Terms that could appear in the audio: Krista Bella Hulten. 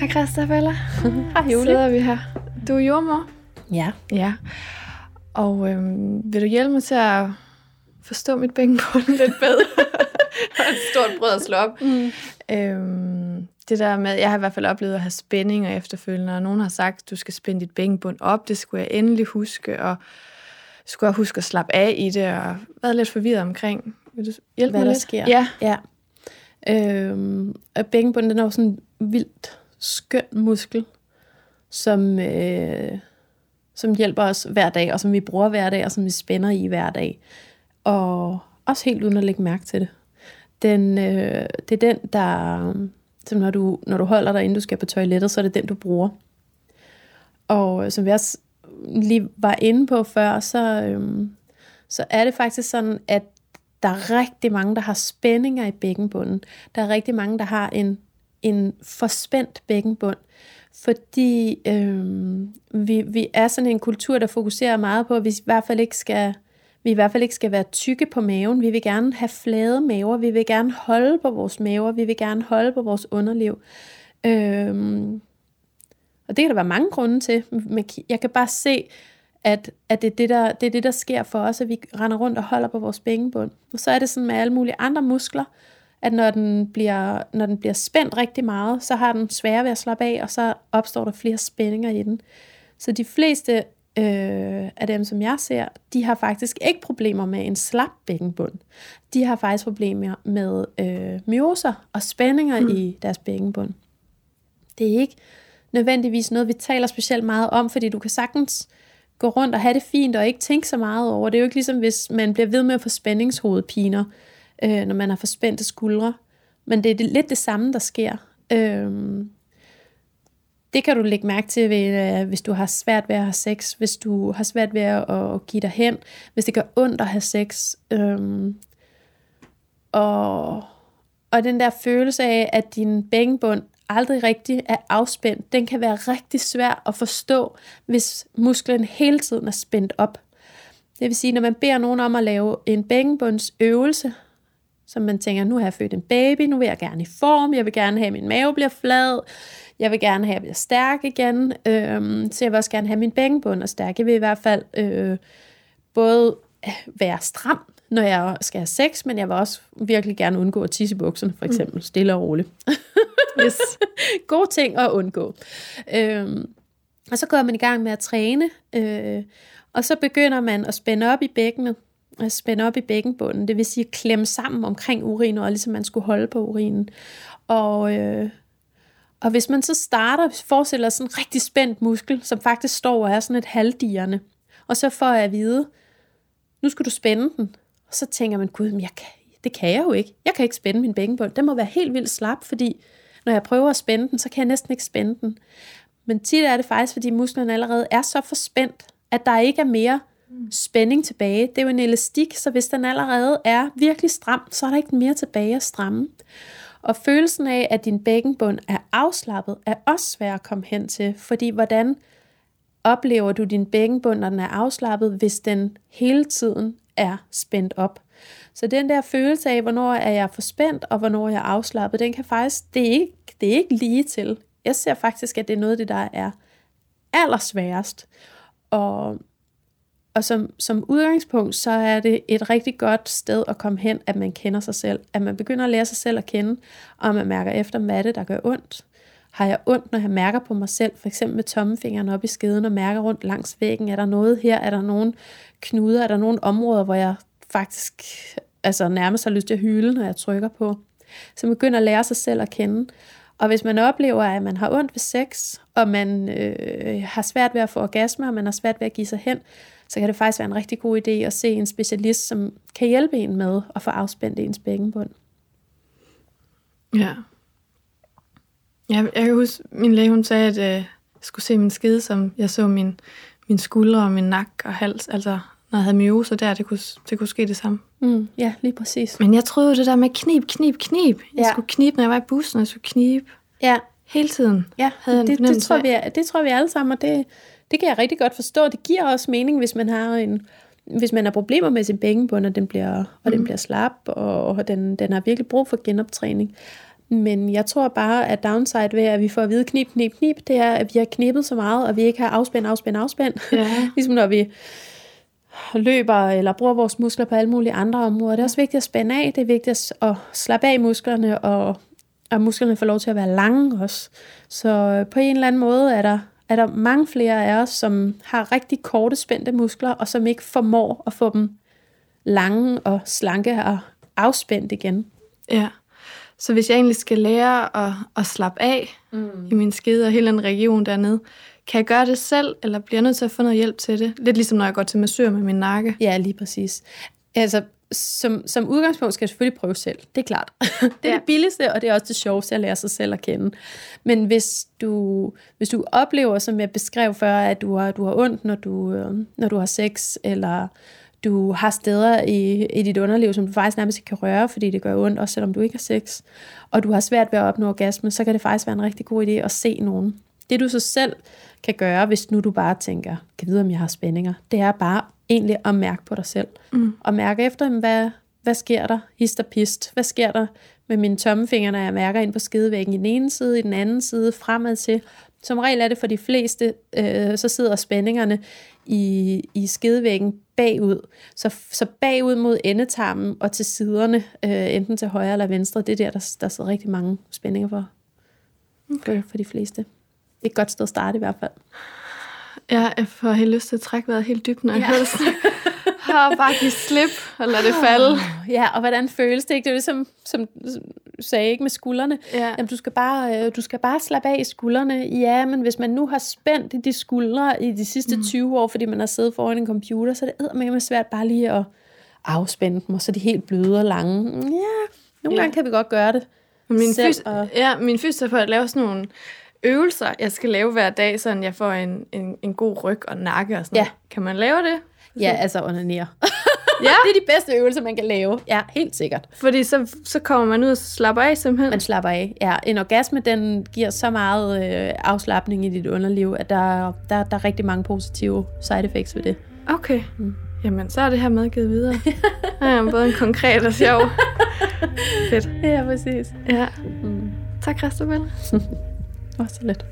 Hej Krista Bella. Hej Julie. Sidder vi her. Du er jordmor. Ja. Ja. Og vil du hjælpe mig til at forstå mit bækkenbund lidt bedre? Det er et stort brød at slå op. Mm. Det der med, jeg har i hvert fald oplevet at have spændinger efterfølgende, og nogen har sagt, du skal spænde dit bækkenbund op, det skulle jeg endelig huske, og skulle jeg huske at slappe af i det, og været lidt forvirret omkring. Vil du hjælpe mig lidt? Hvad der sker? Ja. Ja. Og bækkenbunden, den er jo sådan en vildt skøn muskel, som hjælper os hver dag, og som vi bruger hver dag, og som vi spænder i hver dag. Og også helt uden at lægge mærke til det. Det er den, der... Som når du holder dig, inden du skal på toilettet, så er det den, du bruger. Og som vi også lige var inde på før, så er det faktisk sådan, at der er rigtig mange, der har spændinger i bækkenbunden. Der er rigtig mange, der har en forspændt bækkenbund. Fordi vi er sådan en kultur, der fokuserer meget på, at vi i hvert fald ikke skal være tykke på maven. Vi vil gerne have flade maver. Vi vil gerne holde på vores maver. Vi vil gerne holde på vores underliv. Og det kan der være mange grunde til. Men jeg kan bare se, at det er det, der sker for os, at vi render rundt og holder på vores bækkenbund. Og så er det sådan med alle mulige andre muskler, at når den bliver spændt rigtig meget, så har den svære ved at slappe af, og så opstår der flere spændinger i den. Så de fleste... af dem, som jeg ser, de har faktisk ikke problemer med en slap bækkenbund. De har faktisk problemer med myoser og spændinger i deres bækkenbund. Det er ikke nødvendigvis noget, vi taler specielt meget om, fordi du kan sagtens gå rundt og have det fint og ikke tænke så meget over. Det er jo ikke ligesom, hvis man bliver ved med at få spændingshovedpiner, når man har forspændte skuldre. Men det er lidt det samme, der sker. Det kan du lægge mærke til, hvis du har svært ved at have sex, hvis du har svært ved at give dig hen, hvis det gør ondt at have sex. Og den der følelse af, at din bækkenbund aldrig rigtig er afspændt, den kan være rigtig svær at forstå, hvis musklen hele tiden er spændt op. Det vil sige, når man beder nogen om at lave en bækkenbundsøvelse, som man tænker, nu har jeg født en baby, nu vil jeg gerne i form, jeg vil gerne have, at min mave bliver flad, jeg vil gerne have, at jeg bliver stærk igen, så jeg vil også gerne have min bækkenbund og stærk. Jeg vil i hvert fald både være stram, når jeg skal have sex, men jeg vil også virkelig gerne undgå at tisse i bukserne, for eksempel. Stille og roligt. Yes. Gode ting at undgå. Og så går man i gang med at træne, og så begynder man at spænde op i bækkenet, at spænde op i bækkenbunden, det vil sige klemme sammen omkring urinen, og ligesom man skulle holde på urinen. Og hvis man så forestiller sådan en rigtig spændt muskel, som faktisk står og er sådan et halvdirrende, og så får jeg at vide, nu skal du spænde den, og så tænker man, gud, men det kan jeg jo ikke. Jeg kan ikke spænde min bækkenbund. Den må være helt vildt slap, fordi når jeg prøver at spænde den, så kan jeg næsten ikke spænde den. Men tit er det faktisk, fordi musklerne allerede er så forspændt, at der ikke er mere spænding tilbage. Det er jo en elastik, så hvis den allerede er virkelig stram, så er der ikke mere tilbage at stramme. Og følelsen af, at din bækkenbund er afslappet, er også svær at komme hen til, fordi hvordan oplever du din bækkenbund, når den er afslappet, hvis den hele tiden er spændt op? Så den der følelse af, hvornår er jeg forspændt, og hvornår er jeg afslappet, den kan faktisk, det er ikke lige til. Jeg ser faktisk, at det er noget af det, der er allersværest. Og som udgangspunkt, så er det et rigtig godt sted at komme hen, at man kender sig selv. At man begynder at lære sig selv at kende, og man mærker efter, hvad det, der gør ondt. Har jeg ondt, når jeg mærker på mig selv? For eksempel med tommefingeren op i skeden og mærker rundt langs væggen. Er der noget her? Er der nogle knuder? Er der nogle områder, hvor jeg faktisk nærmest har lyst til at hyle, når jeg trykker på? Så man begynder at lære sig selv at kende. Og hvis man oplever, at man har ondt ved sex, og man har svært ved at få orgasme, og man har svært ved at give sig hen, så kan det faktisk være en rigtig god idé at se en specialist, som kan hjælpe en med at få afspændt ens bækkenbund. Ja. Jeg kan huske, min læge hun sagde, at jeg skulle se min skede, som jeg så min skuldre og min nakke og hals. Altså, når jeg havde myoser der, det kunne ske det samme. Mm, ja, lige præcis. Men jeg troede jo det der med knib. Jeg skulle knibe, når jeg var i bussen, og jeg skulle knibe. Ja. Hele tiden. Ja, det tror vi alle sammen, og det kan jeg rigtig godt forstå. Det giver også mening, hvis man har problemer med sin bækkenbund, og den bliver slap, og den har virkelig brug for genoptræning. Men jeg tror bare, at downside ved, at vi får at vide knip, det er, at vi har knippet så meget, og vi ikke har afspænd. Ja. Ligesom når vi løber eller bruger vores muskler på alle mulige andre områder. Det er også vigtigt at spænde af, det er vigtigt at slappe af musklerne, og musklerne får lov til at være lange også. Så på en eller anden måde er der mange flere af os, som har rigtig korte spændte muskler, og som ikke formår at få dem lange og slanke og afspændt igen. Ja. Så hvis jeg egentlig skal lære at slappe af i min skede og hele den region dernede, kan jeg gøre det selv, eller bliver jeg nødt til at få noget hjælp til det? Lidt ligesom når jeg går til massør med min nakke. Ja, lige præcis. Altså, som udgangspunkt skal jeg selvfølgelig prøve selv. Det er klart. Det er det billigste, og det er også det sjoveste at lære sig selv at kende. Men hvis du oplever, som jeg beskrev før, at du har ondt, når du har sex, eller du har steder i dit underliv, som du faktisk nærmest ikke kan røre, fordi det gør ondt, også selvom du ikke har sex, og du har svært ved at opnå orgasme, så kan det faktisk være en rigtig god idé at se nogen. Det du så selv kan gøre, hvis nu du bare tænker, kan vide om jeg har spændinger, det er bare egentlig at mærke på dig selv. Og mærke efter, hvad sker der? Hist og pist. Hvad sker der med mine tommefinger, når jeg mærker ind på skedevæggen i den ene side, i den anden side, fremad til? Som regel er det for de fleste, så sidder spændingerne i skedevæggen bagud. Så bagud mod endetarmen og til siderne, enten til højre eller venstre, det er der sidder rigtig mange spændinger for. Okay. For de fleste. Det er et godt sted at starte i hvert fald. Ja, jeg får helt lyst til at trække vejret helt dybt, når jeg hører det. Og bare give slip, og lade det falde. Ja, og hvordan føles det? Det er jo det, som sagde, ikke, med skuldrene. Ja. Jamen, du skal bare slappe af i skuldrene. Ja, men hvis man nu har spændt i de skuldre i de sidste 20 år, fordi man har siddet foran en computer, så er det eddermame svært bare lige at afspænde dem, og så er de helt bløde og lange. Ja, nogle gange kan vi godt gøre det. Min fysioterapeut laver sådan nogle øvelser, jeg skal lave hver dag, sådan jeg får en god ryg og nakke og sådan noget. Kan man lave det? Ja, altså onanere. Ja. Det er de bedste øvelser, man kan lave. Ja, helt sikkert. Fordi så kommer man ud og slapper af simpelthen. Man slapper af, ja. En orgasme, den giver så meget afslapning i dit underliv, at der er rigtig mange positive side effects ved det. Okay. Jamen, så er det her medgivet videre. Både en konkret og sjov. Fedt. Ja, præcis. Ja. Tak, Krista Bella. Også lidt.